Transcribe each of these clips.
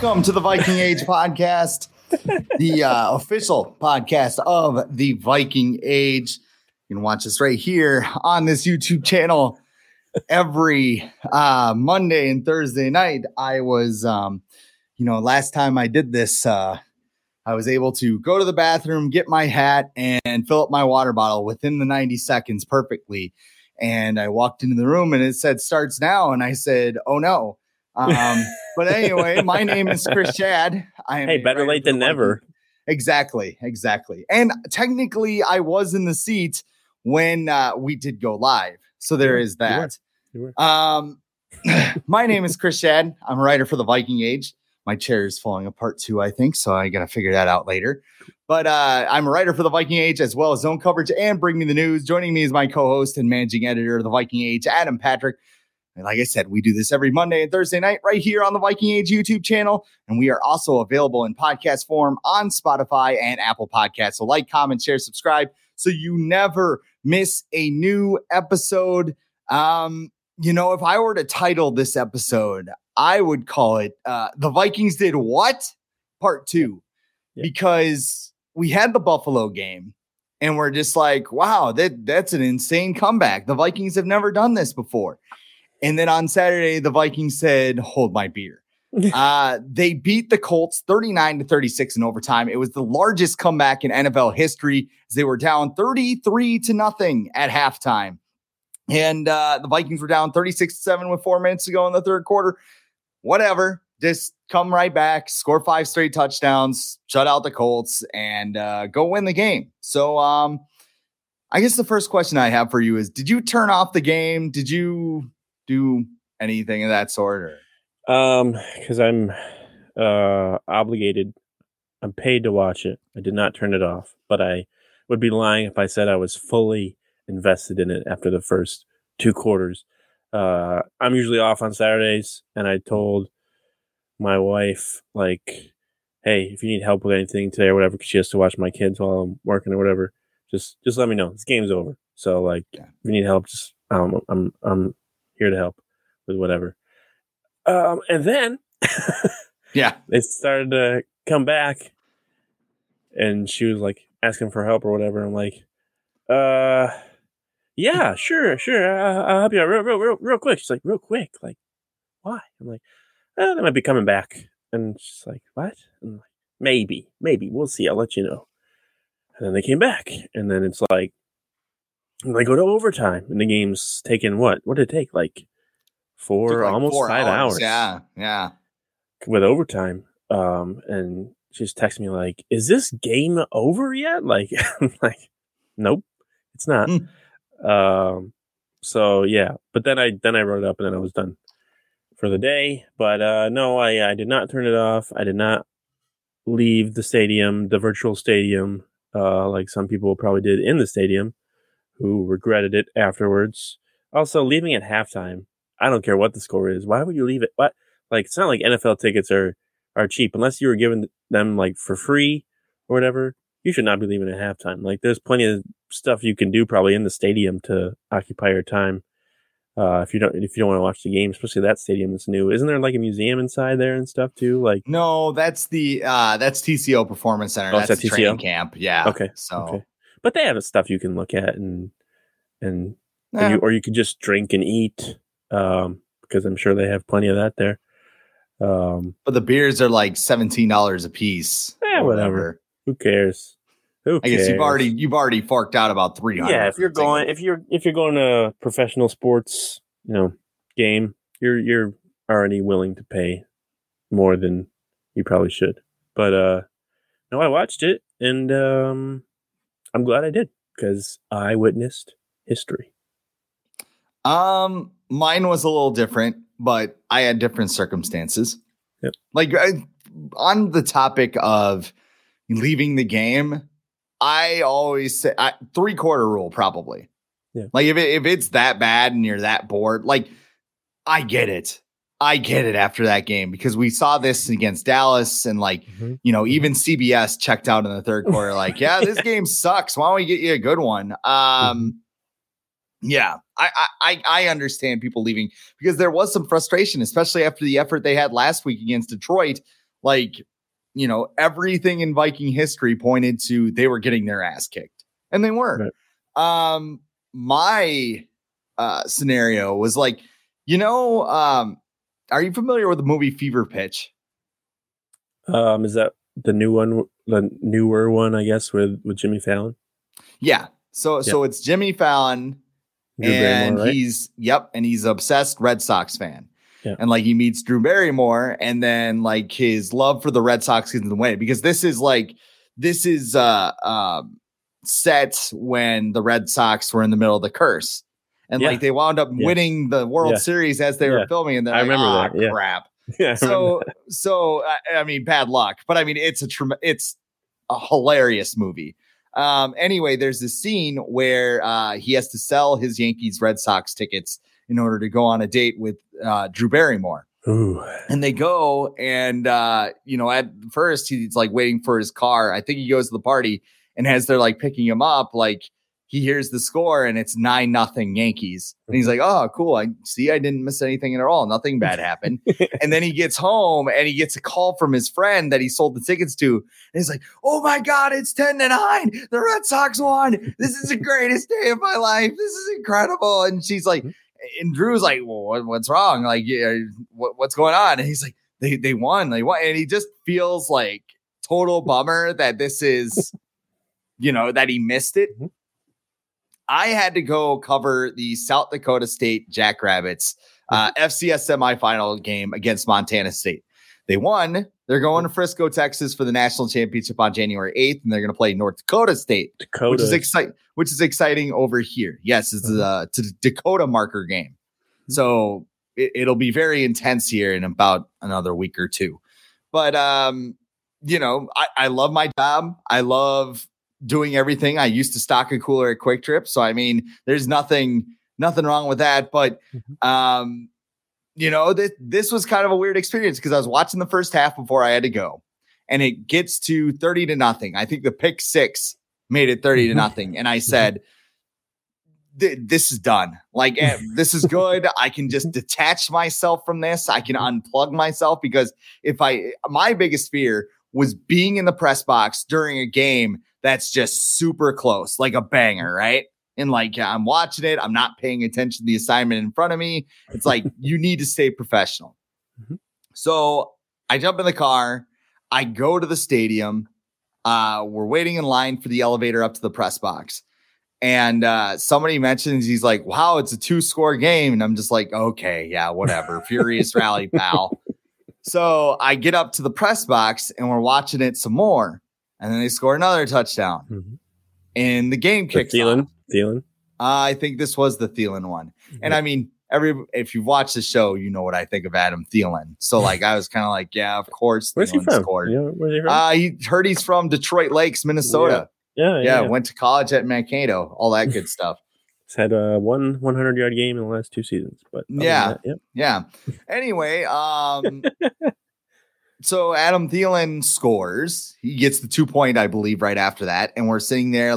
Welcome to the Viking Age podcast, the official podcast of the Viking Age. You can watch us right here on this YouTube channel every Monday and Thursday night. I was, last time I did this, I was able to go to the bathroom, get my hat, and fill up my water bottle within the 90 seconds perfectly. And I walked into the room and it said, starts now. And I said, oh no. But anyway, my name is Chris Schad. Hey, better late than never. Exactly. And technically, I was in the seat when we did go live. So there is that. You were. My name is Chris Schad. I'm a writer for the Viking Age. My chair is falling apart too, I think. So I got to figure that out later. But I'm a writer for the Viking Age as well as Zone Coverage and Bring Me the News. Joining me is my co-host and managing editor of the Viking Age, Adam Patrick. Like I said, we do this every Monday and Thursday night right here on the Viking Age YouTube channel. And we are also available in podcast form on Spotify and Apple Podcasts. So like, comment, share, subscribe so you never miss a new episode. If I were to title this episode, I would call it The Vikings Did What? Part 2. Yeah. Because we had the Buffalo game and we're just like, wow, that's an insane comeback. The Vikings have never done this before. And then on Saturday, the Vikings said, hold my beer. They beat the Colts 39-36 in overtime. It was the largest comeback in NFL history. They were down 33-0 at halftime. And the Vikings were down 36-7 with 4 minutes to go in the third quarter. Whatever. Just come right back, score 5 straight touchdowns, shut out the Colts, and go win the game. So, I guess the first question I have for you is, did you turn off the game? Did you do anything of that sort? Or? Because I'm obligated. I'm paid to watch it. I did not turn it off, but I would be lying if I said I was fully invested in it after the first 2 quarters. I'm usually off on Saturdays, and I told my wife, like, hey, if you need help with anything today or whatever, because she has to watch my kids while I'm working or whatever, just let me know. This game's over. So, like, if you need help, just, I'm here to help with whatever. And then they started to come back and she was like asking for help or whatever. I'm like, yeah, sure. I'll help you out real quick. She's like, real quick. Like, why? I'm like, oh, they might be coming back. And she's like, what? I'm like, maybe we'll see. I'll let you know. And then they came back and then it's like, and they go to overtime, and the game's taken what? What did it take? Like almost five hours. Yeah. With overtime. And she just texted me like, is this game over yet? Like, I'm like, nope, it's not. So yeah, but then I wrote it up and then I was done for the day. But no, I did not turn it off. I did not leave the stadium, the virtual stadium, like some people probably did in the stadium, who regretted it afterwards. Also, leaving at halftime, I don't care what the score is. Why would you leave it? What? Like, it's not like NFL tickets are cheap unless you were giving them like for free or whatever. You should not be leaving at halftime. Like, there's plenty of stuff you can do probably in the stadium to occupy your time. If you don't want to watch the game, especially that stadium that's new, isn't there like a museum inside there and stuff too? Like, no, that's TCO Performance Center. Oh, that's the TCO? Training camp. Yeah. Okay. So, but they have stuff you can look at and you could just drink and eat, because I'm sure they have plenty of that there. But the beers are like $17 a piece. Yeah, whatever. Who cares? I guess you've already forked out about $300. Yeah, if you're going to professional sports, game, you're already willing to pay more than you probably should. But no, I watched it, and I'm glad I did because I witnessed history. Mine was a little different, but I had different circumstances. Yep. On the topic of leaving the game, I always say 3/4 rule, probably. Yeah. Like if it's that bad and you're that bored, like I get it after that game, because we saw this against Dallas and even CBS checked out in the third quarter. Like, yeah, this game sucks. Why don't we get you a good one? Yeah, I understand people leaving because there was some frustration, especially after the effort they had last week against Detroit. Like, everything in Viking history pointed to they were getting their ass kicked, and they were. Right. My scenario was like, are you familiar with the movie Fever Pitch? Is that the new one, the newer one, I guess, with Jimmy Fallon? Yeah. So it's Jimmy Fallon, Drew Barrymore, right? he's obsessed Red Sox fan. Yeah. And he meets Drew Barrymore, and then his love for the Red Sox gets in the way, because this is set when the Red Sox were in the middle of the curse, and they wound up winning the World Series as they were filming, and then I remember that. Yeah. Crap. Yeah, I mean bad luck, but I mean it's a hilarious movie. Anyway, there's this scene where he has to sell his Yankees Red Sox tickets in order to go on a date with Drew Barrymore. Ooh. And they go, and at first he's waiting for his car. I think he goes to the party, and as they're picking him up, he hears the score, and it's 9-0 Yankees. And he's like, oh, cool. I didn't miss anything at all. Nothing bad happened. And then he gets home, and he gets a call from his friend that he sold the tickets to. And he's like, oh, my God, it's 10-9. The Red Sox won. This is the greatest day of my life. This is incredible. And she's like, and Drew's like, well, what's wrong? What's going on? And he's like, they won. And he just feels total bummer that this is, that he missed it. I had to go cover the South Dakota State Jackrabbits FCS semifinal game against Montana State. They won. They're going to Frisco, Texas for the national championship on January 8th, and they're going to play North Dakota State, which is exciting over here. Yes, it's the Dakota marker game. So it'll be very intense here in about another week or two. But, I love my job. I love doing everything. I used to stock a cooler at Quick Trip. So, I mean, there's nothing wrong with that. But, this was kind of a weird experience because I was watching the first half before I had to go, and it gets to 30-0. I think the pick six made it 30-0. And I said, this is done. This is good. I can just detach myself from this. I can unplug myself, because my biggest fear was being in the press box during a game that's just super close, like a banger, right? And I'm watching it. I'm not paying attention to the assignment in front of me. It's you need to stay professional. Mm-hmm. So I jump in the car. I go to the stadium. We're waiting in line for the elevator up to the press box. And somebody mentions, he's like, wow, it's a 2-score game. And I'm just like, okay, yeah, whatever. Furious rally, pal. So I get up to the press box, and we're watching it some more. And then they score another touchdown. Mm-hmm. And the game kicks off. Thielen? I think this was the Thielen one. Mm-hmm. And I mean, if you've watched the show, you know what I think of Adam Thielen. So I was kind of yeah, of course. Where's Thielen he from? Scored. Yeah, where's he from? He heard he's from Detroit Lakes, Minnesota. Yeah. Went to college at Mankato, all that good stuff. He's had one 100-yard game in the last 2 seasons. But yeah. Anyway, so Adam Thielen scores. He gets the 2-point, I believe, right after that. And we're sitting there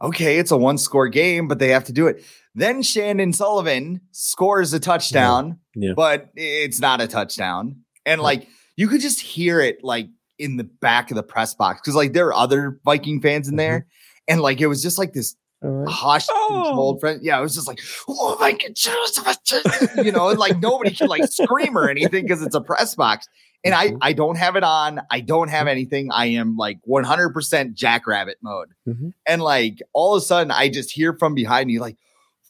okay, it's a 1-score game, but they have to do it. Then Shandon Sullivan scores a touchdown, but it's not a touchdown. And like, you could just hear it like in the back of the press box. Cause like there are other Viking fans in there. And like, it was just like this hush, old friend. Yeah. It was just like, oh, Viking, you know, and like nobody can like scream or anything cause it's a press box. And I don't have it on. I don't have anything. I am like 100% Jackrabbit mode. And like, all of a sudden I just hear from behind me, like,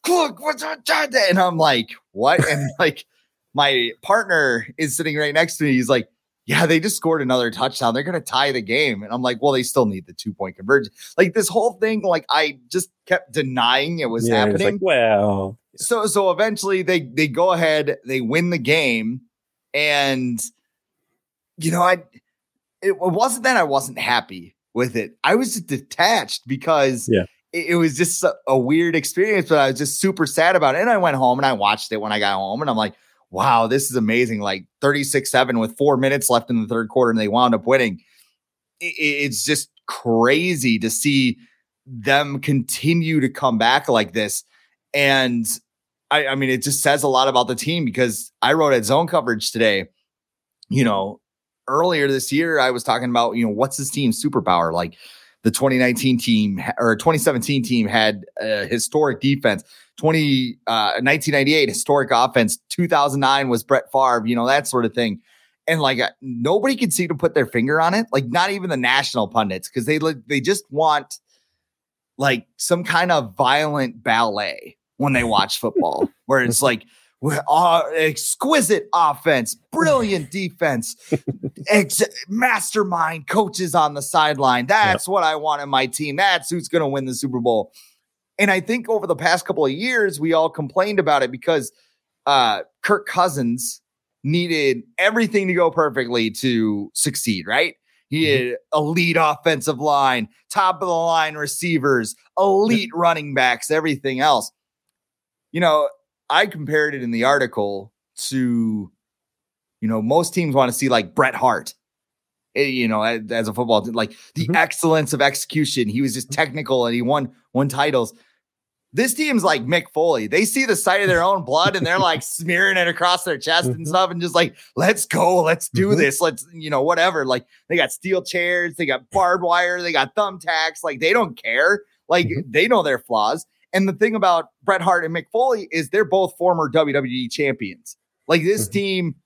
look, what's on that? And I'm like, what? And like my partner is sitting right next to me. He's like, yeah, they just scored another touchdown. They're going to tie the game. And I'm like, well, they still need the 2-point conversion. Like this whole thing, like I just kept denying it was happening. Like, well, so eventually they go ahead, they win the game. And you know, it wasn't that I wasn't happy with it. I was just detached because it was just a weird experience, but I was just super sad about it. And I went home and I watched it when I got home and I'm like, wow, this is amazing. Like 36-7 with 4 minutes left in the third quarter and they wound up winning. It's just crazy to see them continue to come back like this. And I mean, it just says a lot about the team because I wrote at Zone Coverage today, you know, earlier this year, I was talking about, you know, what's this team's superpower? Like, the 2019 team or 2017 team had a historic defense, 1998 historic offense, 2009 was Brett Favre, you know, that sort of thing. And like nobody could seem to put their finger on it. Like not even the national pundits, because they just want like some kind of violent ballet when they watch football where it's like, exquisite offense, brilliant defense, mastermind coaches on the sideline. That's what I want in my team. That's who's going to win the Super Bowl. And I think over the past couple of years, we all complained about it because Kirk Cousins needed everything to go perfectly to succeed, right? He had elite offensive line, top of the line receivers, elite running backs, everything else. You know, I compared it in the article to, you know, most teams want to see like Bret Hart, you know, as a football team, like the excellence of execution. He was just technical and he won titles. This team's like Mick Foley. They see the sight of their own blood and they're like smearing it across their chest and stuff and just like, let's go. Let's do this. Let's, you know, whatever. Like they got steel chairs. They got barbed wire. They got thumbtacks. Like they don't care. Like they know their flaws. And the thing about Bret Hart and Mick Foley is they're both former WWE champions. Like this team,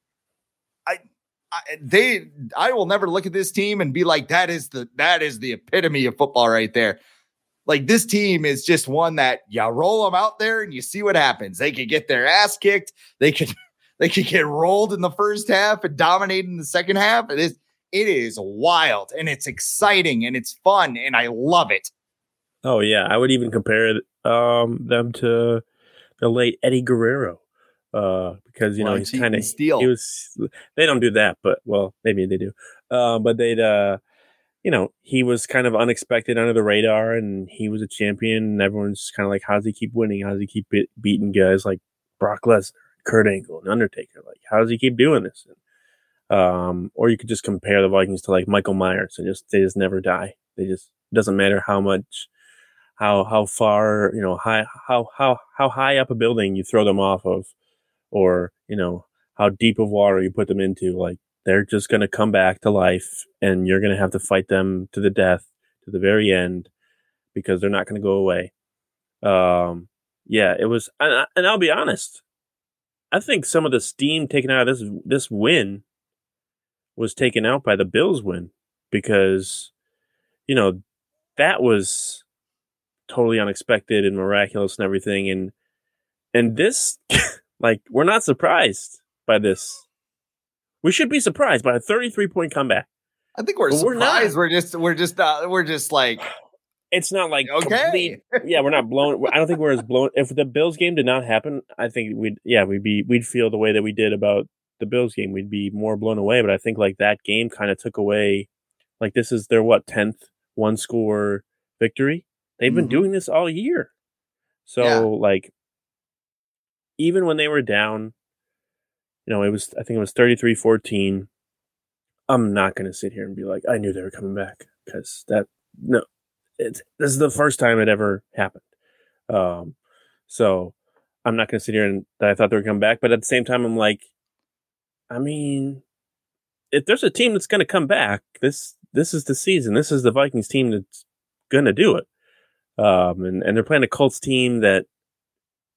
I will never look at this team and be like, that is the epitome of football right there. Like this team is just one that you roll them out there and you see what happens. They could get their ass kicked. They could get rolled in the first half and dominate in the second half. It is wild and it's exciting and it's fun and I love it. Oh, yeah. I would even compare them to the late Eddie Guerrero because, you know, he's kind of steel. They don't do that, but well, maybe they do. But they'd, you know, he was kind of unexpected under the radar and he was a champion. And everyone's kind of like, how's he keep winning? How's he keep beating guys like Brock Lesnar, Kurt Angle, and Undertaker? Like, how does he keep doing this? And, or you could just compare the Vikings to like Michael Myers and just, they just never die. They just, doesn't matter how much. How far, you know, how high up a building you throw them off of, or, you know, how deep of water you put them into, like they're just going to come back to life and you're going to have to fight them to the death, to the very end, because they're not going to go away. Yeah, it was, and I'll be honest, I think some of the steam taken out of this win was taken out by the Bills win because, you know, that was totally unexpected and miraculous and everything. And this, like, we're not surprised by this. We should be surprised by a 33-point comeback. I think we're surprised. We're just like, it's not like, okay. We're not blown. I don't think we're as blown. If the Bills game did not happen, I think we'd feel the way that we did about the Bills game. We'd be more blown away. But I think like that game kind of took away, like this is their 10th one score victory. They've been doing this all year. So, like, even when they were down, you know, I think it was 33-14. I'm not going to sit here and be like, I knew they were coming back because this is the first time it ever happened. So I'm not going to sit here and that I thought they would come back. But at the same time, I'm like, I mean, if there's a team that's going to come back, this is the season. This is the Vikings team that's going to do it. And they're playing a Colts team that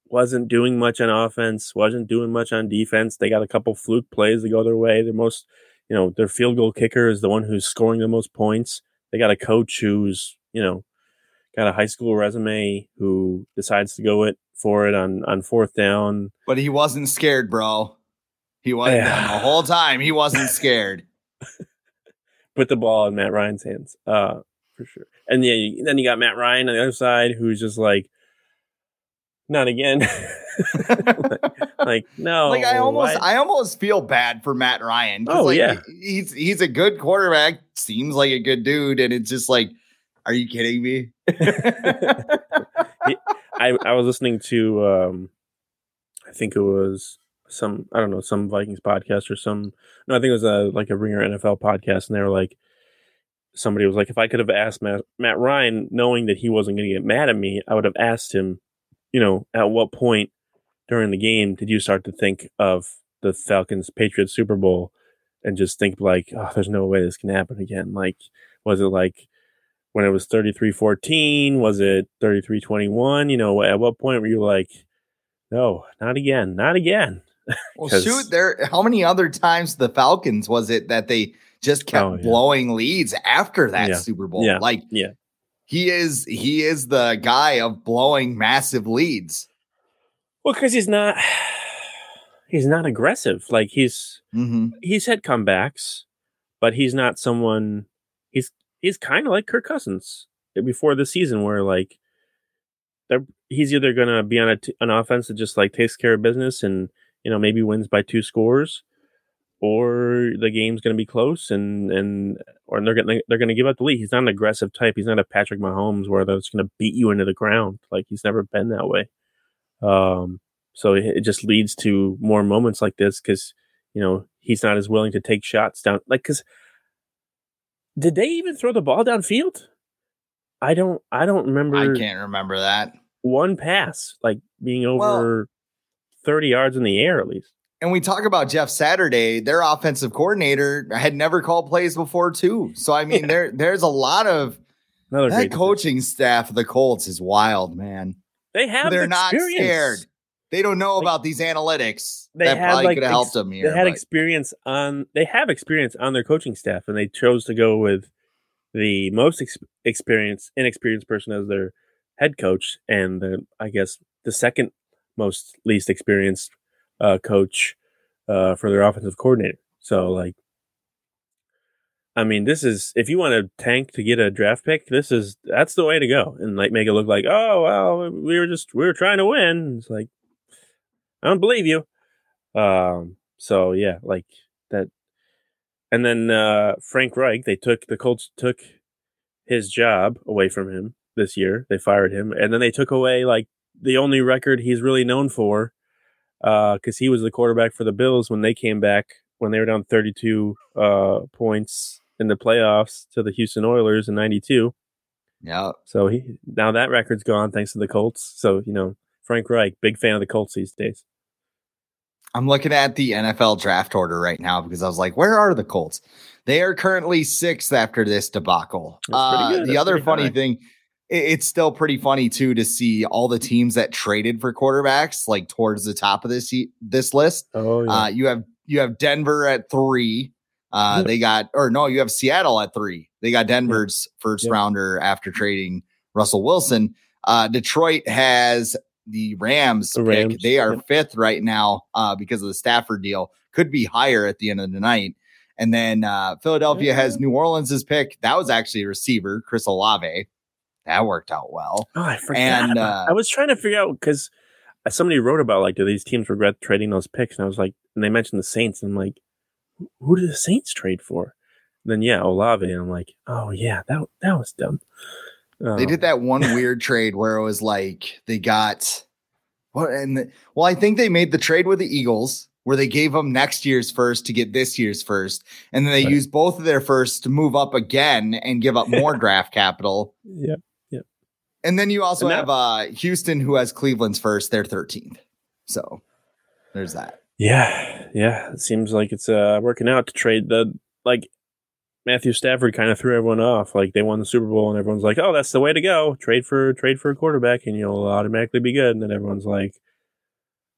wasn't doing much on offense, wasn't doing much on defense. They got a couple fluke plays that go their way. Their most, you know, their field goal kicker is the one who's scoring the most points. They got a coach who's, you know, got a high school resume who decides to go it for it on fourth down. But he wasn't scared, bro. He wasn't the whole time. He wasn't scared. Put the ball in Matt Ryan's hands, for sure. And yeah, then you got Matt Ryan on the other side, who's just like, not again. like no. Like I almost feel bad for Matt Ryan. Oh like, yeah, he's a good quarterback. Seems like a good dude, and it's just like, are you kidding me? I was listening to I think it was some Vikings podcast or I think it was a Ringer NFL podcast, and they were like, somebody was like, if I could have asked Matt Ryan, knowing that he wasn't going to get mad at me, I would have asked him, you know, at what point during the game did you start to think of the Falcons-Patriots Super Bowl and just think like, oh, there's no way this can happen again? Like, was it like when it was 33-14? Was it 33-21? You know, at what point were you like, no, not again, not again? Well, shoot, how many other times the Falcons was it that they just kept blowing leads after that Super Bowl? Yeah. Like, yeah. He is the guy of blowing massive leads. Well, because he's not aggressive. Like he's had comebacks, but he's not someone. He's kind of like Kirk Cousins before the season, where like he's either gonna be on an offense that just like takes care of business and, you know, maybe wins by 2 scores, or the game's going to be close or they're going to give up the lead. He's not an aggressive type. He's not a Patrick Mahomes where that's going to beat you into the ground. Like, he's never been that way. So it just leads to more moments like this because, you know, he's not as willing to take shots down. Like, because did they even throw the ball downfield? I don't remember. I can't remember that one pass like being over 30 yards in the air at least. And we talk about Jeff Saturday, their offensive coordinator had never called plays before too. So I mean, there's a lot of that coaching staff of the Colts is wild, man. They have they're not scared. They don't know about these analytics. They that probably could have helped them here. They had experience on their coaching staff, and they chose to go with the most inexperienced person as their head coach, and I guess the second most least experienced coach for their offensive coordinator. So, like, I mean, this is, if you want to tank to get a draft pick, that's the way to go, and like make it look like, oh well, we were trying to win. It's like, I don't believe you. So yeah, like that. And then Frank Reich, the Colts took his job away from him this year. They fired him, and then they took away like the only record he's really known for, because he was the quarterback for the Bills when they came back, when they were down 32 points in the playoffs to the Houston Oilers in '92. Yeah. So now that record's gone thanks to the Colts. So, you know, Frank Reich, big fan of the Colts these days. I'm looking at the NFL draft order right now because I was like, where are the Colts? They are currently 6th after this debacle. The other funny thing, it's still pretty funny too to see all the teams that traded for quarterbacks like towards the top of this list. Oh, yeah. You have Denver at 3. You have Seattle at 3. They got Denver's first rounder after trading Russell Wilson. Detroit has the Rams pick. They are 5th right now because of the Stafford deal. Could be higher at the end of the night. And then Philadelphia has New Orleans' pick. That was actually a receiver, Chris Olave. That worked out well. Oh, I forgot. And I was trying to figure out because somebody wrote about like, do these teams regret trading those picks? And I was like, and they mentioned the Saints, and I'm like, who did the Saints trade for? And then Olave, and I'm like, oh yeah, that was dumb. They did that one weird trade where it was like they got I think they made the trade with the Eagles where they gave them next year's first to get this year's first. And then they used both of their firsts to move up again and give up more draft capital. Yeah. And then you also have Houston, who has Cleveland's first. They're 13th. So there's that. Yeah. Yeah. It seems like it's working out to trade like Matthew Stafford kind of threw everyone off. Like they won the Super Bowl and everyone's like, oh, that's the way to go. Trade for a quarterback and you'll automatically be good. And then everyone's like,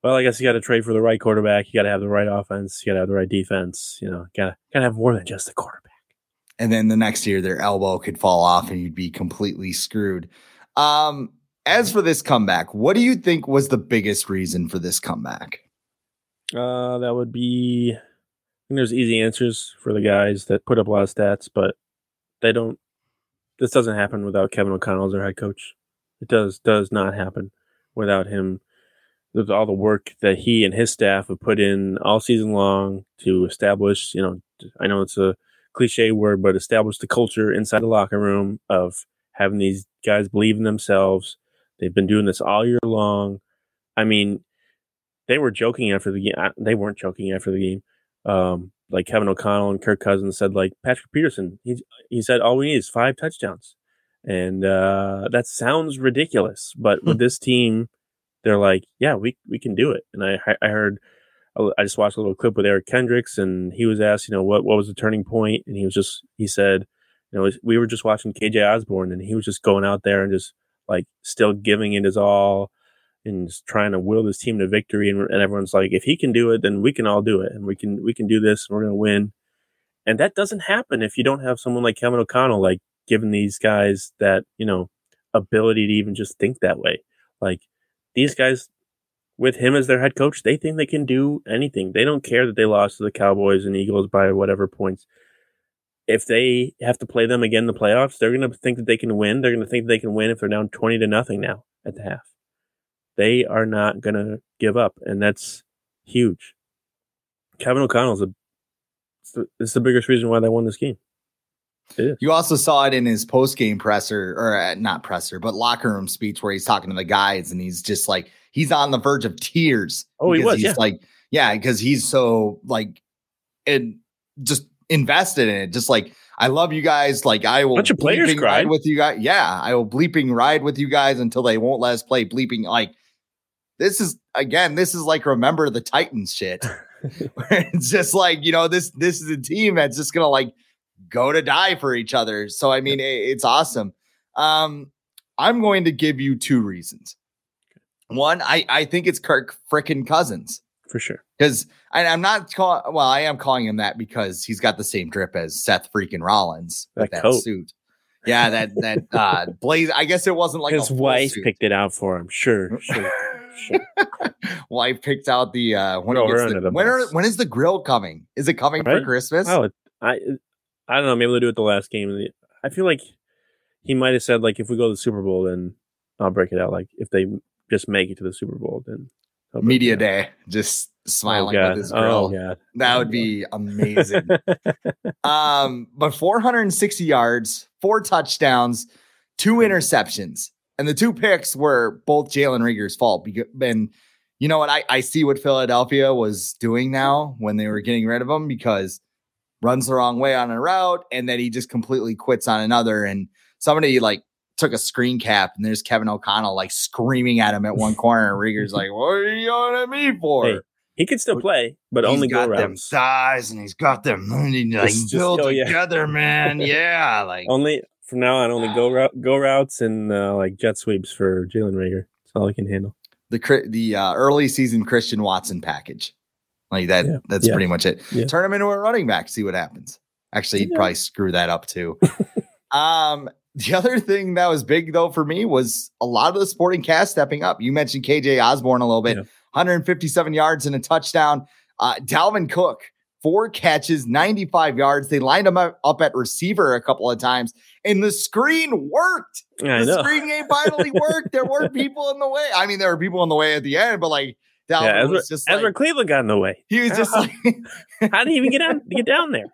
well, I guess you got to trade for the right quarterback. You got to have the right offense. You got to have the right defense. You know, got to have more than just the quarterback. And then the next year their elbow could fall off and you'd be completely screwed. As for this comeback, what do you think was the biggest reason for this comeback? That would be, I think there's easy answers for the guys that put up a lot of stats, but this doesn't happen without Kevin O'Connell as their head coach. It does not happen without him. With all the work that he and his staff have put in all season long to establish, you know, I know it's a cliche word, but establish the culture inside the locker room of having these guys believe in themselves. They've been doing this all year long. I mean, they were joking after the game. They weren't joking after the game. Like Kevin O'Connell and Kirk Cousins said, like Patrick Peterson, he said, all we need is 5 touchdowns. And that sounds ridiculous, but with this team, they're like, yeah, we can do it. And I heard, I just watched a little clip with Eric Kendricks, and he was asked, you know, what was the turning point? And he said, you know, we were just watching KJ Osborne, and he was just going out there and just like still giving it his all and just trying to will this team to victory. And everyone's like, if he can do it, then we can all do it, and we can do this, and we're gonna win. And that doesn't happen if you don't have someone like Kevin O'Connell, like giving these guys that, you know, ability to even just think that way. Like these guys, with him as their head coach, they think they can do anything. They don't care that they lost to the Cowboys and Eagles by whatever points. If they have to play them again in the playoffs, they're going to think that they can win. They're going to think they can win if they're down 20-0 now at the half. They are not going to give up, and that's huge. Kevin O'Connell's it's the biggest reason why they won this game. You also saw it in his post-game presser, or not presser, but locker room speech where he's talking to the guys, and he's just like, he's on the verge of tears. Oh, he was, he's like, yeah, because he's so like, and just invested in it. Just like, I love you guys. Like I will bunch of players cried with you guys. Yeah, I will bleeping ride with you guys until they won't let us play bleeping. Like this is like remember the Titans shit. It's just like, you know, this is a team that's just gonna like go to die for each other. So, I mean, it's awesome. I'm going to give you 2 reasons. One, I think it's Kirk frickin' Cousins. For sure. Because I am calling him that because he's got the same drip as Seth freaking Rollins with that suit. Yeah, that blaze. I guess it wasn't like his wife suit. Picked it out for him. Sure. Wife picked out the when is the grill coming? Is it coming for Christmas? Oh, I don't know. Maybe they'll do it the last game. I feel like he might have said, like, if we go to the Super Bowl, then I'll break it out. Like, if they just make it to the Super Bowl, then media day, just smiling with his grill. Oh, that would be amazing. But 460 yards, 4 touchdowns, 2 interceptions, and the 2 picks were both Jalen Reagor's fault. And you know what? I see what Philadelphia was doing now when they were getting rid of him, because runs the wrong way on a route, and then he just completely quits on another. And somebody like took a screen cap, and there's Kevin O'Connell like screaming at him at one corner. And Reagor's like, "What are you yelling at me for?" Hey, he could still play, but he's only got go them size, and he's got them like built together, man. Yeah, like only from now on, only go routes and like jet sweeps for Jalen Reagor. That's all he can handle. The early season Christian Watson package. Like that, yeah, that's pretty much it. Yeah. Turn him into a running back, see what happens. Actually, he'd probably screw that up too. The other thing that was big though for me was a lot of the supporting cast stepping up. You mentioned KJ Osborne a little bit, 157 yards and a touchdown. Dalvin Cook, 4 catches, 95 yards. They lined him up at receiver a couple of times, and the screen worked. The screen game finally worked. There weren't people in the way. I mean, there were people in the way at the end, but like. Ezra Cleveland got in the way. He was just like, how did he even get down there?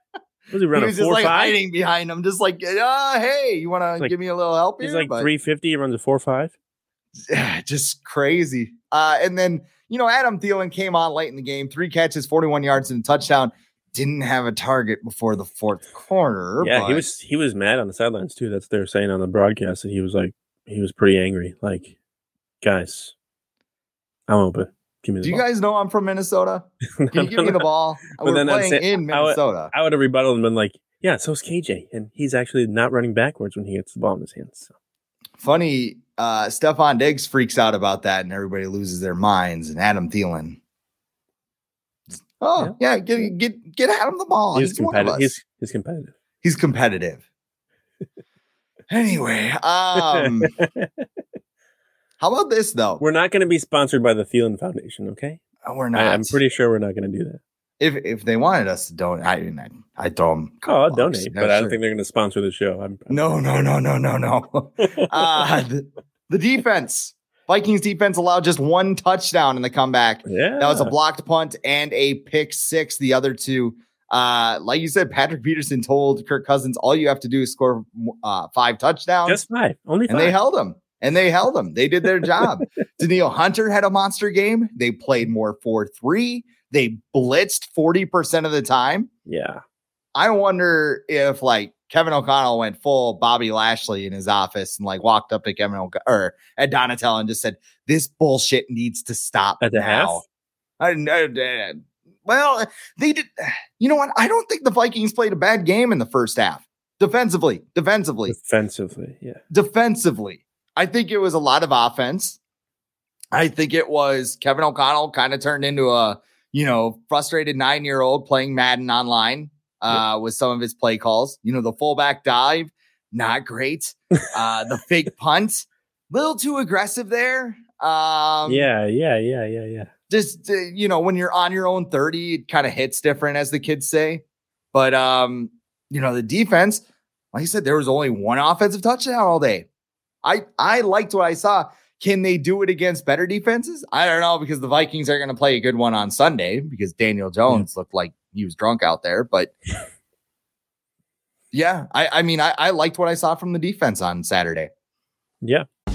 Was he running? He was just like hiding behind him, just like, hey, you want to give me a little help? He's here? Like 350. He runs a 4.5. Just crazy. And then you know Adam Thielen came on late in the game, 3 catches, 41 yards, and a touchdown. Didn't have a target before the 4th quarter. Yeah, but he was mad on the sidelines too. That's what they were saying on the broadcast, and he was like, he was pretty angry. Like, guys, I'm open. Give me the ball. Do you guys know I'm from Minnesota? Can you give me the ball? We're playing in Minnesota. I would have rebutted and been like, yeah, so's KJ. And he's actually not running backwards when he gets the ball in his hands. So. Funny, Stephon Diggs freaks out about that and everybody loses their minds. And Adam Thielen. Oh, yeah, get Adam the ball. He's competitive. He's competitive. He's competitive. Anyway, how about this, though? We're not going to be sponsored by the Thielen Foundation, okay? We're not. I'm pretty sure we're not going to do that. If they wanted us to donate, I told them. Oh, I'll donate, but I don't think they're going to sponsor the show. No. The defense. Vikings defense allowed just one touchdown in the comeback. Yeah. That was a blocked punt and a pick six. The other two, like you said, Patrick Peterson told Kirk Cousins, all you have to do is score 5 touchdowns. Just 5. Only 5. And they held him. They did their job. Danielle Hunter had a monster game. They played more 4-3. They blitzed 40% of the time. Yeah. I wonder if like Kevin O'Connell went full Bobby Lashley in his office and like walked up to Kevin or at Donatell and just said, this bullshit needs to stop at the now. Well, they did. You know what? I don't think the Vikings played a bad game in the first half. Defensively. Yeah. I think it was a lot of offense. I think it was Kevin O'Connell kind of turned into a, frustrated 9-year-old playing Madden online with some of his play calls. The fullback dive, not great. The fake punt, a little too aggressive there. Yeah. Just, when you're on your own 30, it kind of hits different, as the kids say. But, the defense, like I said, there was only one offensive touchdown all day. I liked what I saw. Can they do it against better defenses? I don't know, because the Vikings are going to play a good one on Sunday because Daniel Jones looked like he was drunk out there. But yeah, I liked what I saw from the defense on Saturday. Yeah.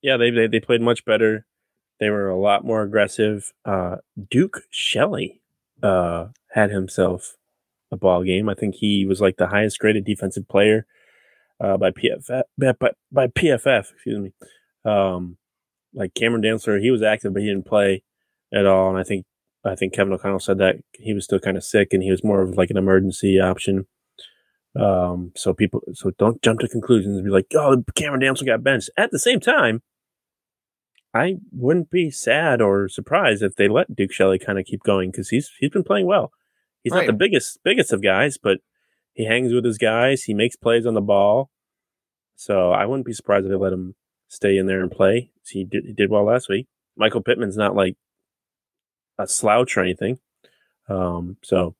Yeah, they played much better. They were a lot more aggressive. Duke Shelley had himself a ball game. I think he was like the highest graded defensive player by PFF. Excuse me. Like Cameron Dantzler, he was active, but he didn't play at all. And I think Kevin O'Connell said that he was still kind of sick, and he was more of like an emergency option. So don't jump to conclusions and be like, oh, Cameron Dantzler got benched. At the same time, I wouldn't be sad or surprised if they let Duke Shelley kind of keep going, because he's been playing well. He's not the biggest of guys, but he hangs with his guys. He makes plays on the ball. So I wouldn't be surprised if they let him stay in there and play. He did well last week. Michael Pittman's not like a slouch or anything. So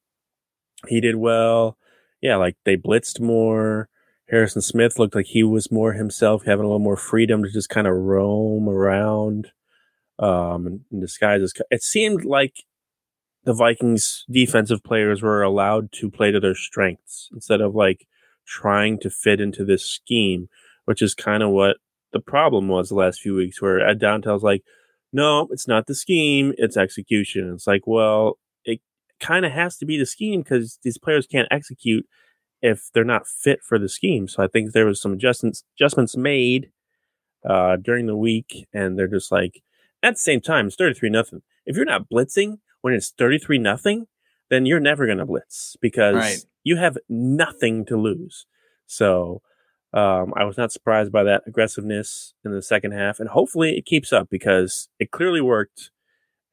he did well. Yeah, like they blitzed more. Harrison Smith looked like he was more himself, having a little more freedom to just kind of roam around in disguise. It seemed like the Vikings defensive players were allowed to play to their strengths instead of like trying to fit into this scheme, which is kind of what the problem was the last few weeks, where Ed Downtel's like, no, it's not the scheme, it's execution. It's like, well, it kind of has to be the scheme because these players can't execute if they're not fit for the scheme. So I think there was some adjustments made during the week, and they're just like, at the same time, it's 33-0. If you're not blitzing when it's 33-0, then you're never going to blitz because you have nothing to lose. So I was not surprised by that aggressiveness in the second half. And hopefully it keeps up because it clearly worked.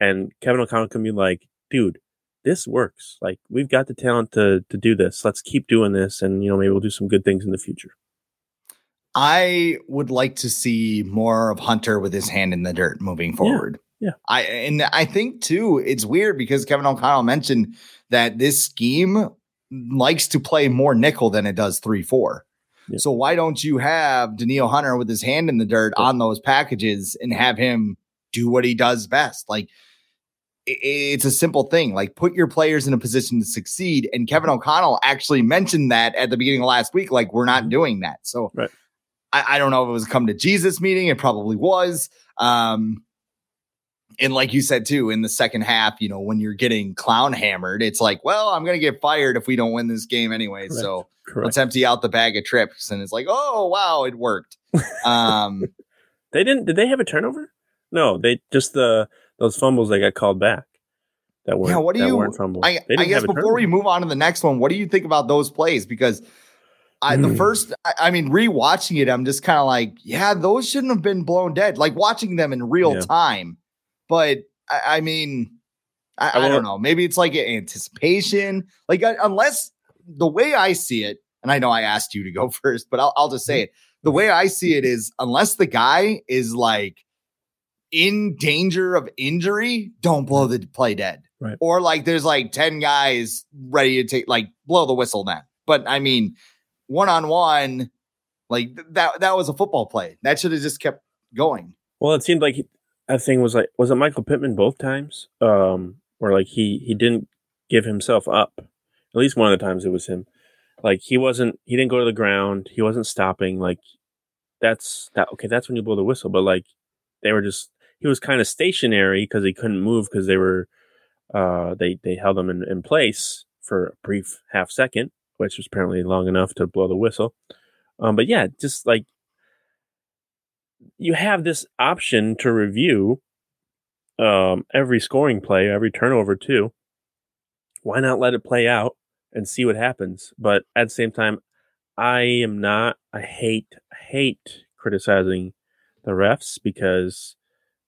And Kevin O'Connell can be like, dude, this works. Like, we've got the talent to do this. Let's keep doing this. And, you know, maybe we'll do some good things in the future. I would like to see more of Hunter with his hand in the dirt moving forward. Yeah. I think too, it's weird because Kevin O'Connell mentioned that this scheme likes to play more nickel than it does 3-4. Yeah. So why don't you have Danielle Hunter with his hand in the dirt on those packages and have him do what he does best? Like, it's a simple thing. Like, put your players in a position to succeed. And Kevin O'Connell actually mentioned that at the beginning of last week, like, we're not doing that. So I don't know if it was a come to Jesus meeting. It probably was. And like you said, too, in the second half, you know, when you're getting clown hammered, it's like, well, I'm going to get fired if we don't win this game anyway. Correct. So let's empty out the bag of trips. And it's like, oh, wow, it worked. Did they have a turnover? No, they just those fumbles that got called back. That weren't, weren't fumbles. I guess before we move on to the next one, what do you think about those plays? Because rewatching it, I'm just kind of like, yeah, those shouldn't have been blown dead. Like, watching them in real time. But I don't know. Maybe it's like anticipation. Like, unless the way I see it, and I know I asked you to go first, but I'll just say it. The way I see it is, unless the guy is like in danger of injury, don't blow the play dead. Right. Or like there's like 10 guys ready to take, like, blow the whistle then. But I mean, one-on-one, like that was a football play. That should have just kept going. Well, it seemed like that thing was like, was it Michael Pittman both times? Or like he didn't give himself up. At least one of the times it was him. Like, he didn't go to the ground. He wasn't stopping. Like, that's when you blow the whistle. But like, they were just, he was kind of stationary because he couldn't move because they were, they held him in place for a brief half second, which was apparently long enough to blow the whistle. But yeah, just like, you have this option to review every scoring play, every turnover too. Why not let it play out and see what happens? But at the same time, I hate criticizing the refs because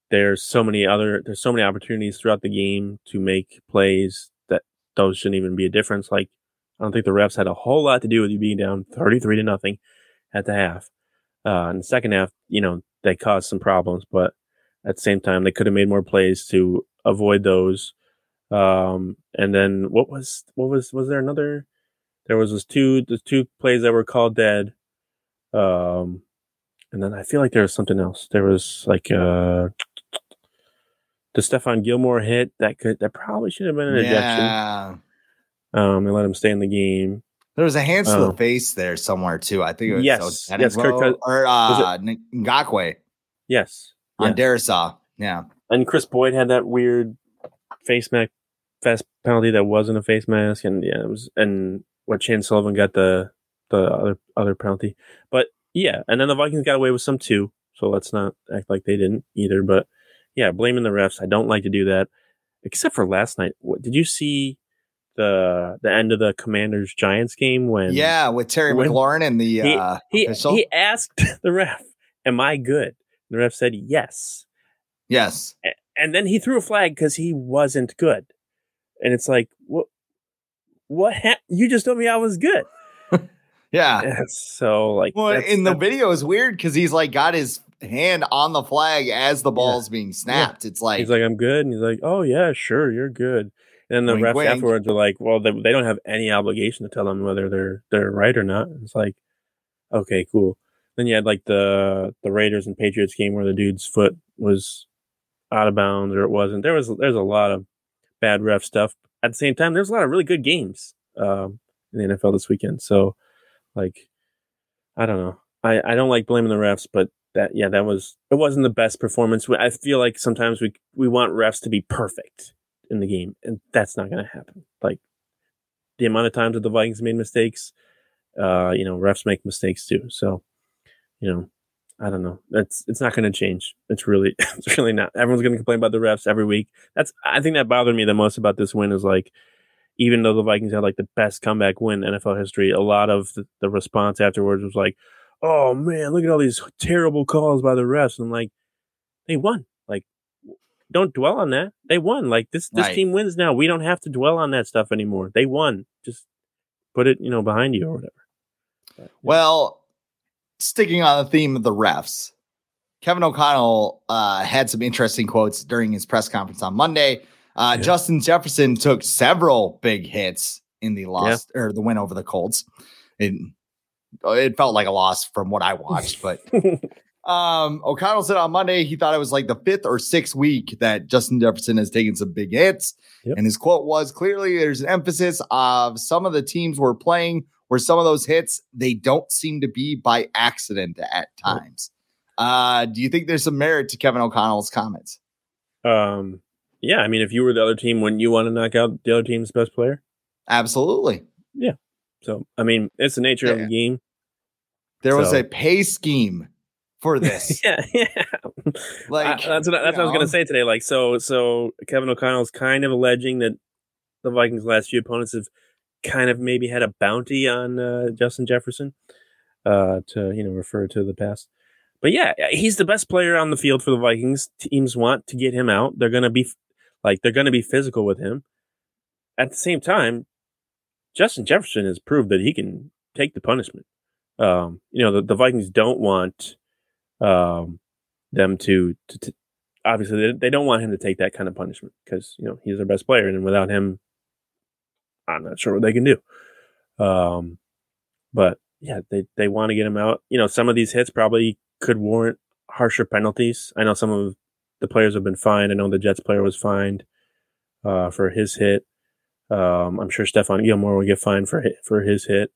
there's so many opportunities throughout the game to make plays that those shouldn't even be a difference. Like, I don't think the refs had a whole lot to do with you being down 33-0 at the half. In the second half, you know, they caused some problems, but at the same time, they could have made more plays to avoid those. And then was there another? There was the two plays that were called dead. And then I feel like there was something else. There was like the Stephon Gilmore hit that probably should have been an ejection. And let him stay in the game. There was a hands to the face there somewhere too. I think it was Ngakwe. Yes. On Darisaw. Yeah. And Chris Boyd had that weird face penalty that wasn't a face mask, and what Chan Sullivan got the other penalty. But yeah, and then the Vikings got away with some too. So let's not act like they didn't either. But yeah, blaming the refs. I don't like to do that. Except for last night. What did you see? The end of the Commanders Giants game with Terry McLaurin and he asked the ref, "Am I good?" And the ref said, "Yes." And then he threw a flag because he wasn't good. And it's like, you just told me I was good. Yeah. So like, the video is weird because he's like got his hand on the flag as the ball's being snapped. Yeah. It's like, he's like, "I'm good," and he's like, "Oh yeah, sure, you're good." And then the refs afterwards are like, well, they don't have any obligation to tell them whether they're right or not. It's like, okay, cool. Then you had like the Raiders and Patriots game where the dude's foot was out of bounds or it wasn't. There's a lot of bad ref stuff. At the same time, there's a lot of really good games in the NFL this weekend. So, like, I don't know. I don't like blaming the refs, but That wasn't the best performance. I feel like sometimes we want refs to be perfect in the game, and that's not going to happen. Like the amount of times that the Vikings made mistakes, refs make mistakes too. So, I don't know. It's not going to change. It's really not. Everyone's going to complain about the refs every week. I think that bothered me the most about this win is like, even though the Vikings had like the best comeback win in NFL history, a lot of the response afterwards was like, "Oh man, look at all these terrible calls by the refs." And like, they won. Like, don't dwell on that. They won. Like this right. Team wins now. We don't have to dwell on that stuff anymore. They won. Just put it, behind you or whatever. But, well, sticking on the theme of the refs, Kevin O'Connell had some interesting quotes during his press conference on Monday. Yeah. Justin Jefferson took several big hits in the loss or the win over the Colts. It felt like a loss from what I watched, but O'Connell said on Monday he thought it was like the fifth or sixth week that Justin Jefferson has taken some big hits. Yep. And his quote was, "Clearly there's an emphasis of some of the teams we're playing where some of those hits, they don't seem to be by accident at times." Do you think there's some merit to Kevin O'Connell's comments? Yeah, I mean, if you were the other team, wouldn't you want to knock out the other team's best player? Absolutely. Yeah. So, I mean, it's the nature of the game. There was a pay scheme for this. Like that's what I was going to say today. Like, so Kevin O'Connell's kind of alleging that the Vikings' last few opponents have kind of maybe had a bounty on Justin Jefferson to refer to the past. But yeah, he's the best player on the field for the Vikings. Teams want to get him out. They're going to be physical with him. At the same time, Justin Jefferson has proved that he can take the punishment. The Vikings don't want them to obviously they don't want him to take that kind of punishment because he's their best player, and without him, I'm not sure what they can do. But yeah, they want to get him out. Some of these hits probably could warrant harsher penalties. I know some of the players have been fined. I know the Jets player was fined for his hit. I'm sure Stephon Gilmore will get fined for his hit.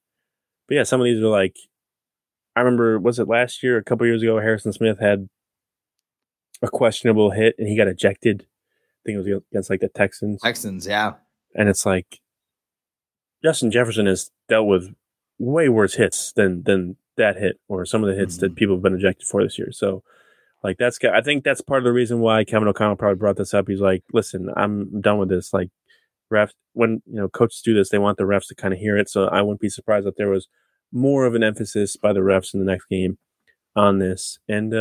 But yeah, some of these are like, I remember, was it last year, a couple years ago, Harrison Smith had a questionable hit and he got ejected. I think it was against like the Texans. Yeah. And it's like, Justin Jefferson has dealt with way worse hits than that hit or some of the hits that people have been ejected for this year. So like I think that's part of the reason why Kevin O'Connell probably brought this up. He's like, "Listen, I'm done with this. Like refs, when coaches do this, they want the refs to kind of hear it. So I wouldn't be surprised if there was more of an emphasis by the refs in the next game on this." And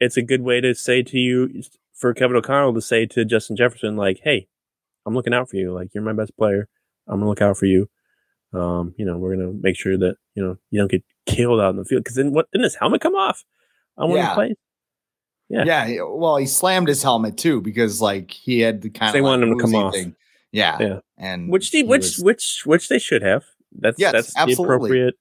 it's a good way to say to you, for Kevin O'Connell to say to Justin Jefferson, like, "Hey, I'm looking out for you. Like you're my best player. I'm going to look out for you. We're going to make sure that, you don't get killed out in the field." Because then didn't his helmet come off on one of the plays? Yeah. Well, he slammed his helmet too, because like he had the kind of, they wanted him to come off. Yeah. And which they should have. That's absolutely the appropriate,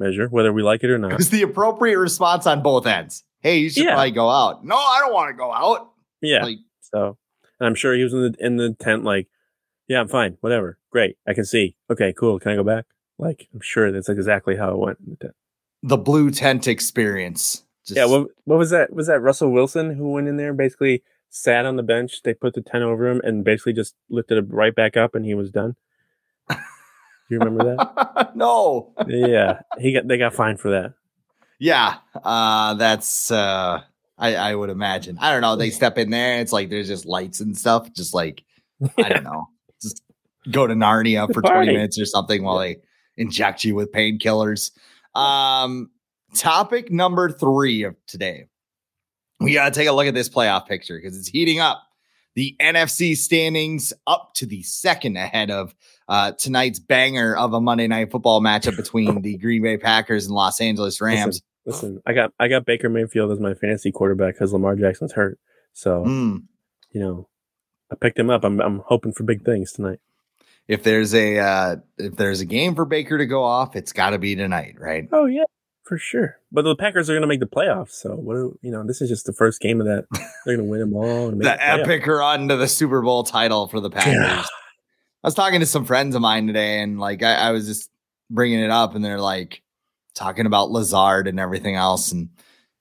measure, whether we like it or not. It's the appropriate response on both ends. Hey, you should probably go out. No, I don't want to go out. Yeah. Like, so, and I'm sure he was in the tent, like, "Yeah, I'm fine. Whatever. Great. I can see. Okay, cool. Can I go back?" Like, I'm sure that's exactly how it went. The blue tent experience. What was that? Was that Russell Wilson who went in there, basically sat on the bench? They put the tent over him and basically just lifted it right back up, and he was done. Do you remember that? No. Yeah, they got fined for that. Yeah, that's I would imagine. I don't know. They step in there, and it's like there's just lights and stuff, just like I don't know. Just go to Narnia for 20 minutes or something while they inject you with painkillers. Topic number 3 of today. We got to take a look at this playoff picture because it's heating up. The NFC standings up to the second ahead of tonight's banger of a Monday Night Football matchup between the Green Bay Packers and Los Angeles Rams. Listen, I got Baker Mayfield as my fantasy quarterback because Lamar Jackson's hurt. So, I picked him up. I'm hoping for big things tonight. If there's a game for Baker to go off, it's got to be tonight, right? Oh yeah, for sure. But the Packers are going to make the playoffs, so what? This is just the first game of that. They're going to win them all. And make the epic run to the Super Bowl title for the Packers. Yeah. I was talking to some friends of mine today, and like I was just bringing it up, and they're like talking about Lazard and everything else, and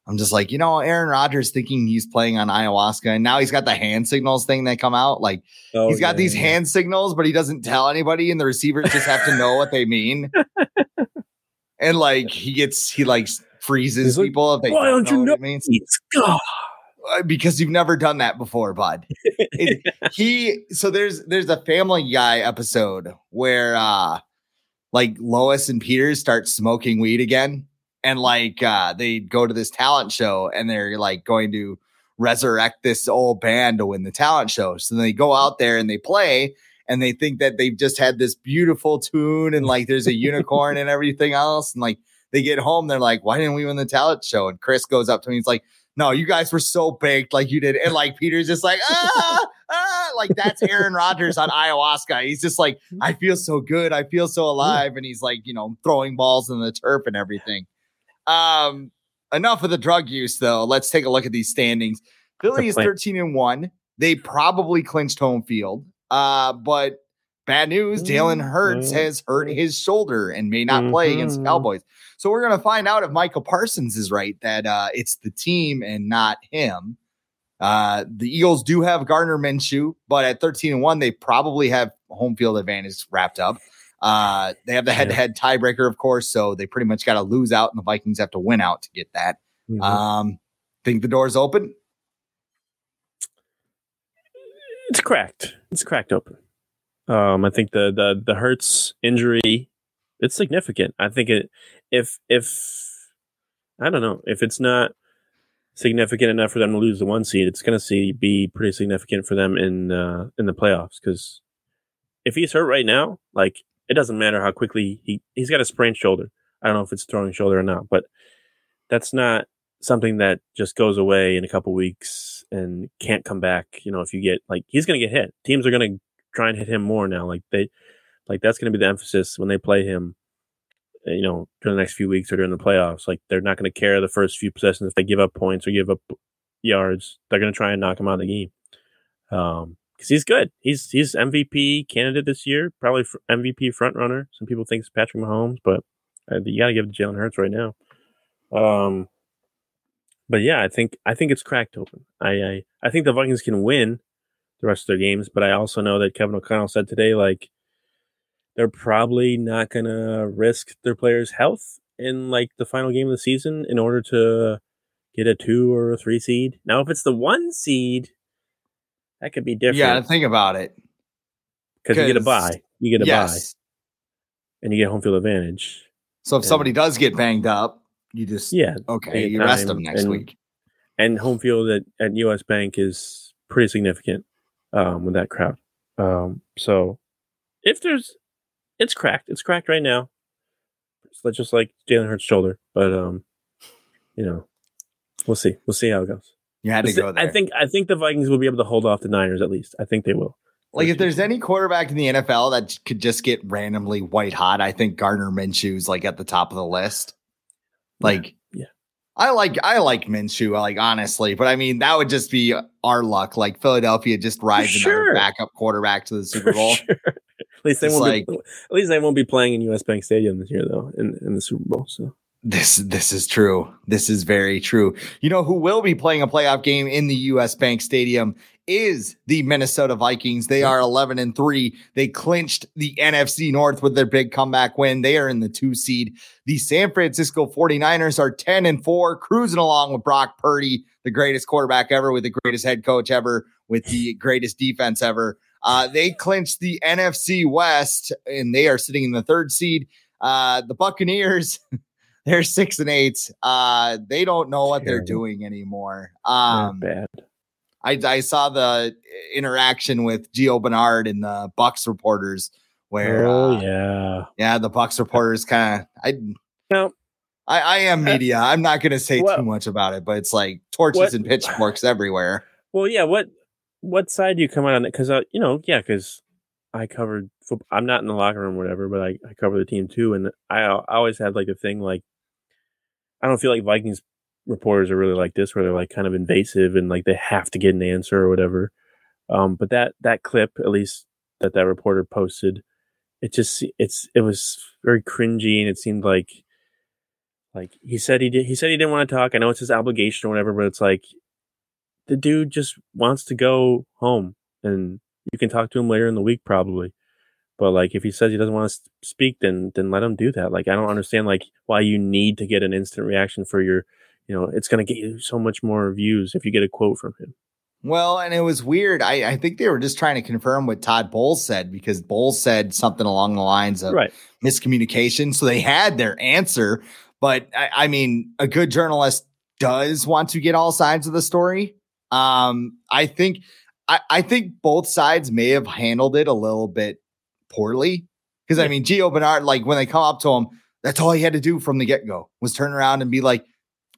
I'm just like, you know, Aaron Rodgers thinking he's playing on ayahuasca, and now he's got the hand signals thing that come out. Like, he's got these hand signals, but he doesn't tell anybody, and the receivers just have to know what they mean. And like, he freezes like, people if they don't know what it means. Because you've never done that before, bud. So there's a Family Guy episode where Lois and Peter start smoking weed again. And they go to this talent show, and they're like going to resurrect this old band to win the talent show. So they go out there and they play, and they think that they've just had this beautiful tune, and like there's a unicorn and everything else. And like they get home, they're like, "Why didn't we win the talent show?" And Chris goes up to me, he's like, "No, you guys were so baked, like you did." And like Peter's just like, like that's Aaron Rodgers on ayahuasca. He's just like, "I feel so good, I feel so alive," and he's like, you know, throwing balls in the turf and everything. Enough of the drug use though. Let's take a look at these standings. Philly is 13-1. They probably clinched home field. But bad news, Jalen Hurts has hurt his shoulder and may not play against the Cowboys. So we're going to find out if Michael Parsons is right, that it's the team and not him. The Eagles do have Gardner Minshew, but at 13-1, they probably have home field advantage wrapped up. They have the head-to-head tiebreaker, of course, so they pretty much got to lose out, and the Vikings have to win out to get that. Think the door's open? It's cracked. It's cracked open. I think the Hurts injury, it's significant. I think if it's not significant enough for them to lose the one seed, it's going to be pretty significant for them in the playoffs, because if he's hurt right now, like, it doesn't matter how quickly he's got a sprained shoulder. I don't know if it's throwing shoulder or not, but that's not something that just goes away in a couple weeks and can't come back. You know, if you get like, he's going to get hit. Teams are going to try and hit him more now. That's going to be the emphasis when they play him, you know, during the next few weeks or during the playoffs. Like, they're not going to care the first few possessions if they give up points or give up yards. They're going to try and knock him out of the game. Because he's good. He's MVP candidate this year, probably MVP frontrunner. Some people think it's Patrick Mahomes, but you got to give it to Jalen Hurts right now. But yeah, I think it's cracked open. I think the Vikings can win the rest of their games, but I also know that Kevin O'Connell said today, like, they're probably not going to risk their players' health in like the final game of the season in order to get a 2 or a 3 seed. Now, if it's the 1 seed, that could be different. Yeah, think about it. Because you get a bye. You get a bye. And you get home field advantage. So if somebody does get banged up, you just... Yeah. Okay, you rest them next week. And home field at U.S. Bank is pretty significant with that crowd. So if there's... It's cracked. It's cracked right now. So just like Jalen Hurts' shoulder. But, you know, we'll see. We'll see how it goes. You had to go there. I think the Vikings will be able to hold off the Niners at least. I think they will. Like, if there's any quarterback in the NFL that could just get randomly white hot, I think Gardner Minshew's like at the top of the list. Like, yeah. I like Minshew, like, honestly, but I mean, that would just be our luck. Like, Philadelphia just rides another backup quarterback to the Super Bowl. Sure. At least they won't be playing in US Bank Stadium this year though, in the Super Bowl. So This is true. This is very true. You know who will be playing a playoff game in the U.S. Bank Stadium is the Minnesota Vikings. They are 11-3. They clinched the NFC North with their big comeback win. They are in the 2 seed. The San Francisco 49ers are 10-4, cruising along with Brock Purdy, the greatest quarterback ever, with the greatest head coach ever, with the greatest defense ever. They clinched the NFC West, and they are sitting in the 3rd seed. The Buccaneers... They're 6-8. They don't know what they're doing anymore. Bad. I saw the interaction with Gio Bernard and the Bucks reporters where, the Bucks reporters kind of, I am media. I'm not going to say too much about it, but it's like torches and pitchforks everywhere. Well, yeah. What side do you come out on it? Cause cause I covered football. I'm not in the locker room or whatever, but I cover the team too. And I always had like a thing, like, I don't feel like Vikings reporters are really like this, where they're like kind of invasive and like they have to get an answer or whatever. But that clip, at least that reporter posted, it was very cringy, and it seemed like Like he said, he didn't want to talk. I know it's his obligation or whatever, but it's like the dude just wants to go home, and you can talk to him later in the week probably. But like if he says he doesn't want to speak, then let him do that. Like I don't understand like why you need to get an instant reaction for your, you know, it's going to get you so much more views if you get a quote from him. Well, and it was weird. I think they were just trying to confirm what Todd Bowles said, because Bowles said something along the lines of miscommunication. So they had their answer. But I mean, a good journalist does want to get all sides of the story. I think both sides may have handled it a little bit poorly, because I mean, Gio Bernard, like when they come up to him, that's all he had to do from the get-go was turn around and be like,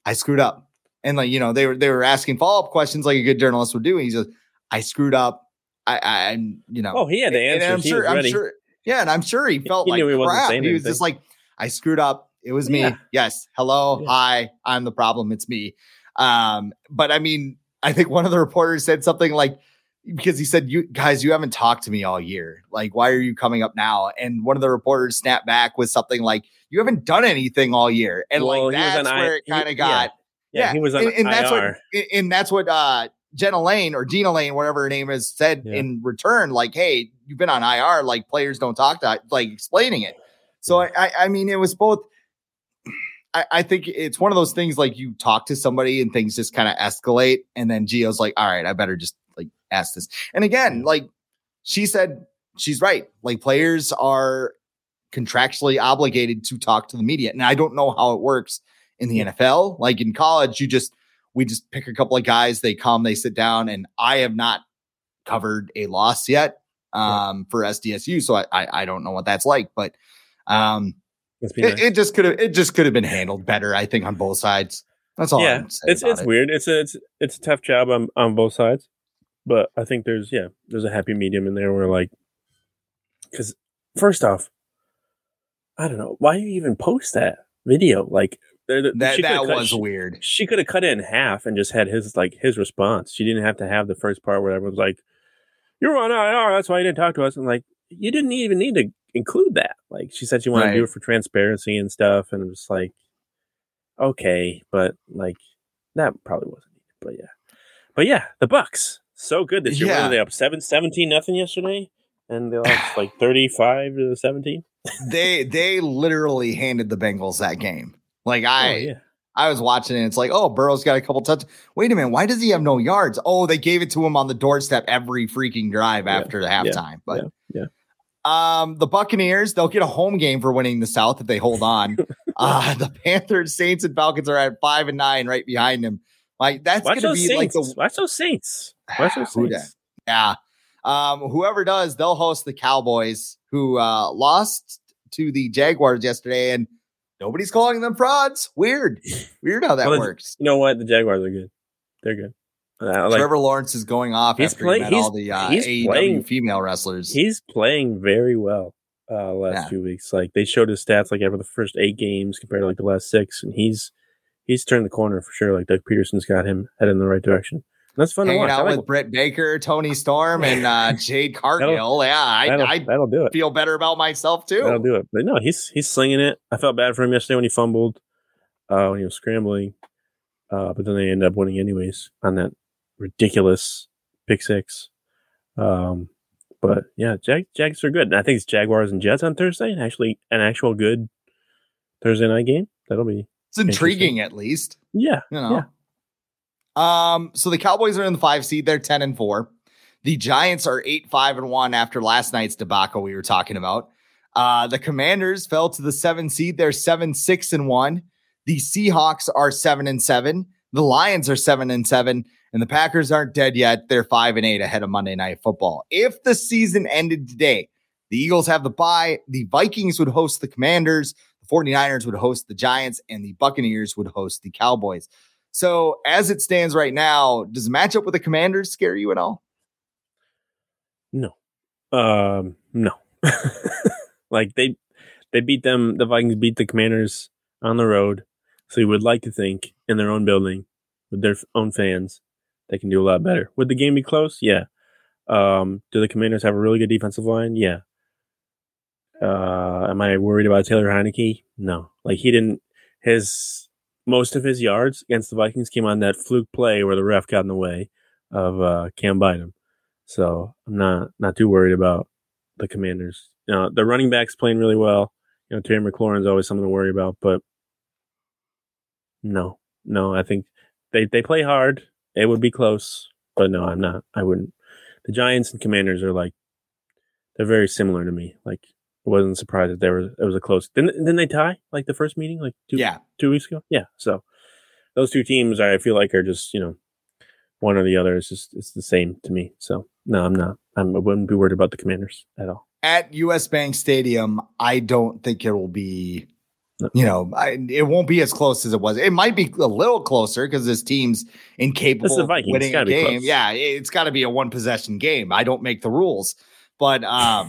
I screwed up. And like, you know, they were asking follow-up questions like a good journalist would do. And he says, I screwed up. I'm, you know, oh, he had the answer. And I'm sure. Yeah. And I'm sure he felt like crap. He was just like, I screwed up. It was me. Yeah. Yes. Hello. Yeah. Hi. I'm the problem. It's me. But I mean, I think one of the reporters said something like, because he said, you guys, you haven't talked to me all year. Like, why are you coming up now? And one of the reporters snapped back with something like, you haven't done anything all year. And well, like, that's where it kind of got. Yeah, he was on and IR. That's what Jenna Lane or Gina Lane, whatever her name is, said in return. Like, hey, you've been on IR. Like, players don't talk to, like, explaining it. So I mean, it was both. I think it's one of those things like you talk to somebody and things just kind of escalate, and then Gio's like, all right, I better just like ask this. And again, like she said, she's right. Like players are contractually obligated to talk to the media, and I don't know how it works. In the NFL, like in college, we just pick a couple of guys. They come, they sit down, and I have not covered a loss yet for SDSU, so I don't know what that's like. But it just could have been handled better, I think, on both sides. That's all. Yeah, it's weird. It's a tough job on both sides, but I think there's a happy medium in there where like, because first off, I don't know why do you even post that video like. That was weird. She could have cut it in half and just had his response. She didn't have to have the first part where everyone's like, "You're on IR, that's why you didn't talk to us." And like, you didn't even need to include that. Like, she said she wanted to do it for transparency and stuff, and it was like, okay, but like that probably wasn't needed. But yeah, the Bucks so good this year. What are they up 17-0 yesterday, and they lost like 35-17. They literally handed the Bengals that game. Like I was watching it. And it's like, oh, Burrow's got a couple touches. Wait a minute. Why does he have no yards? Oh, they gave it to him on the doorstep every freaking drive after the halftime. The Buccaneers, they'll get a home game for winning the South if they hold on. The Panthers, Saints, and Falcons are at 5-9 right behind them. Like that's going to be Saints. Watch those Saints. Yeah. Whoever does, they'll host the Cowboys, who lost to the Jaguars yesterday, and nobody's calling them frauds. Weird how that works. You know what? The Jaguars are good. They're good. Trevor Lawrence is going off. He's playing female wrestlers. He's playing very well last few weeks. Like they showed his stats like over the first 8 games compared to like the last 6, and he's turned the corner for sure. Like Doug Peterson's got him headed in the right direction. And that's fun to watch. Hanging out with Britt Baker, Tony Storm, and Jade Cargill. That'll do it. Feel better about myself too. That'll do it. But no, he's slinging it. I felt bad for him yesterday when he fumbled, when he was scrambling, but then they ended up winning anyways on that ridiculous pick six. But yeah, Jags are good. And I think it's Jaguars and Jets on Thursday. Actually, an actual good Thursday night game. That'll be. It's intriguing, at least. Yeah, you know. Yeah. So the Cowboys are in the 5 seed. They're 10-4. The Giants are 8-5-1 after last night's debacle we were talking about. The Commanders fell to the 7 seed. They're 7-6-1. The Seahawks are 7-7. The Lions are 7-7, and the Packers aren't dead yet. They're 5-8 ahead of Monday Night Football. If the season ended today, the Eagles have the bye. The Vikings would host the Commanders. The 49ers would host the Giants, and the Buccaneers would host the Cowboys. So as it stands right now, does the matchup with the Commanders scare you at all? No. No. Like they beat them. The Vikings beat the Commanders on the road. So you would like to think in their own building with their own fans, they can do a lot better. Would the game be close? Yeah. Do the Commanders have a really good defensive line? Yeah. Am I worried about Taylor Heineke? No. Like he didn't. Most of his yards against the Vikings came on that fluke play where the ref got in the way of Cam Bynum. So I'm not too worried about the Commanders. Now, the running back's playing really well. You know, Terry McLaurin's always something to worry about, but no, I think they play hard. It would be close, but no, I'm not. I wouldn't. The Giants and Commanders are like, they're very similar to me. Like, I wasn't surprised that it was a close. Didn't they tie like the first meeting, like 2 weeks ago? Yeah. So those two teams, I feel like, are just, you know, one or the other. It's the same to me. So no, I'm not. I wouldn't be worried about the Commanders at all. At US Bank Stadium, I don't think it will be. You know, it won't be as close as it was. It might be a little closer because this team's incapable of winning a game. Yeah, it's got to be a one possession game. I don't make the rules, but I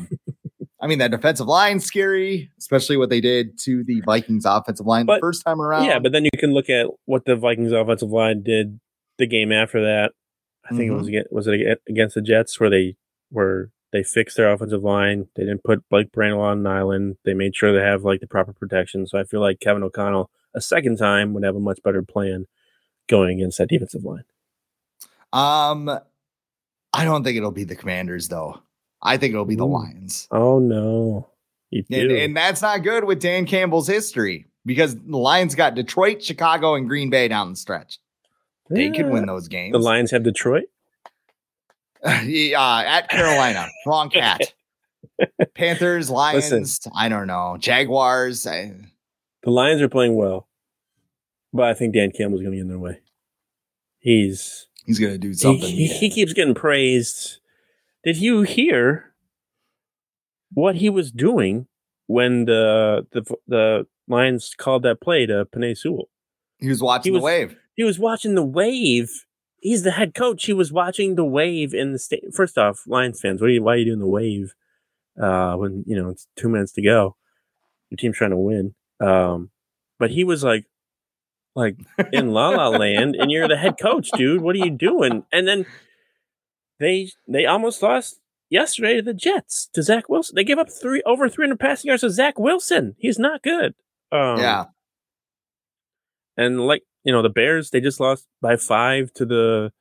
mean, that defensive line's scary, especially what they did to the Vikings offensive line the first time around. Yeah, but then you can look at what the Vikings offensive line did the game after that. I think it was against the Jets where they fixed their offensive line. They didn't put Blake Brandel on an island. They made sure they have like the proper protection. So I feel like Kevin O'Connell a second time would have a much better plan going against that defensive line. I don't think it'll be the Commanders though. I think it'll be the Lions. Oh no. And that's not good with Dan Campbell's history because the Lions got Detroit, Chicago, and Green Bay down the stretch. They could win those games. The Lions have Detroit? At Carolina. Wrong cat. Panthers, Lions, listen, I don't know. Jaguars. The Lions are playing well. But I think Dan Campbell's going to get in their way. He's going to do something. He keeps getting praised. Did you hear what he was doing when the Lions called that play to Penei Sewell? He was watching the wave. He was watching the wave. He's the head coach. He was watching the wave in the state. First off, Lions fans, why are you doing the wave when you know it's 2 minutes to go? Your team's trying to win. But he was like in La La Land, and you're the head coach, dude. What are you doing? And then they almost lost yesterday to the Jets to Zach Wilson. They gave up over 300 passing yards to Zach Wilson. He's not good. Yeah. And like, you know, the Bears, they just lost by 5 to the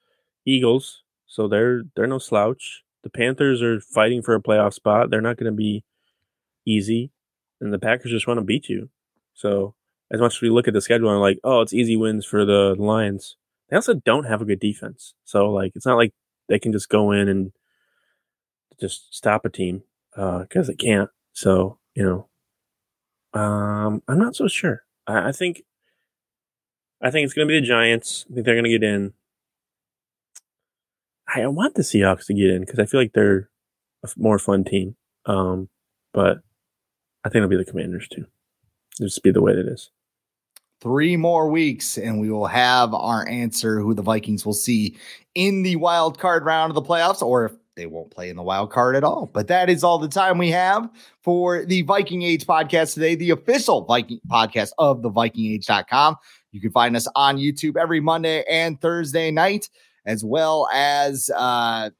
Eagles, so they're no slouch. The Panthers are fighting for a playoff spot. They're not going to be easy, and the Packers just want to beat you. So as much as we look at the schedule and like, oh, it's easy wins for the Lions, they also don't have a good defense. So like, it's not like they can just go in and just stop a team because they can't. So, you know, I'm not so sure. I think it's going to be the Giants. I think they're going to get in. I want the Seahawks to get in because I feel like they're a more fun team. But I think it'll be the Commanders too. It'll just be the way that it is. 3 more weeks, and we will have our answer who the Vikings will see in the wild card round of the playoffs, or if they won't play in the wild card at all. But that is all the time we have for the Viking Age podcast today, the official Viking podcast of the VikingAge.com. You can find us on YouTube every Monday and Thursday night, as well as I'm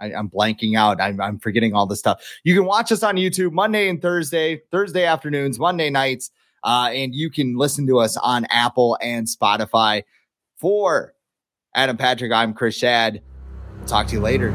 blanking out. I'm forgetting all this stuff. You can watch us on YouTube Monday and Thursday afternoons, Monday nights. And you can listen to us on Apple and Spotify. For Adam Patrick, I'm Chris Schad. We'll talk to you later.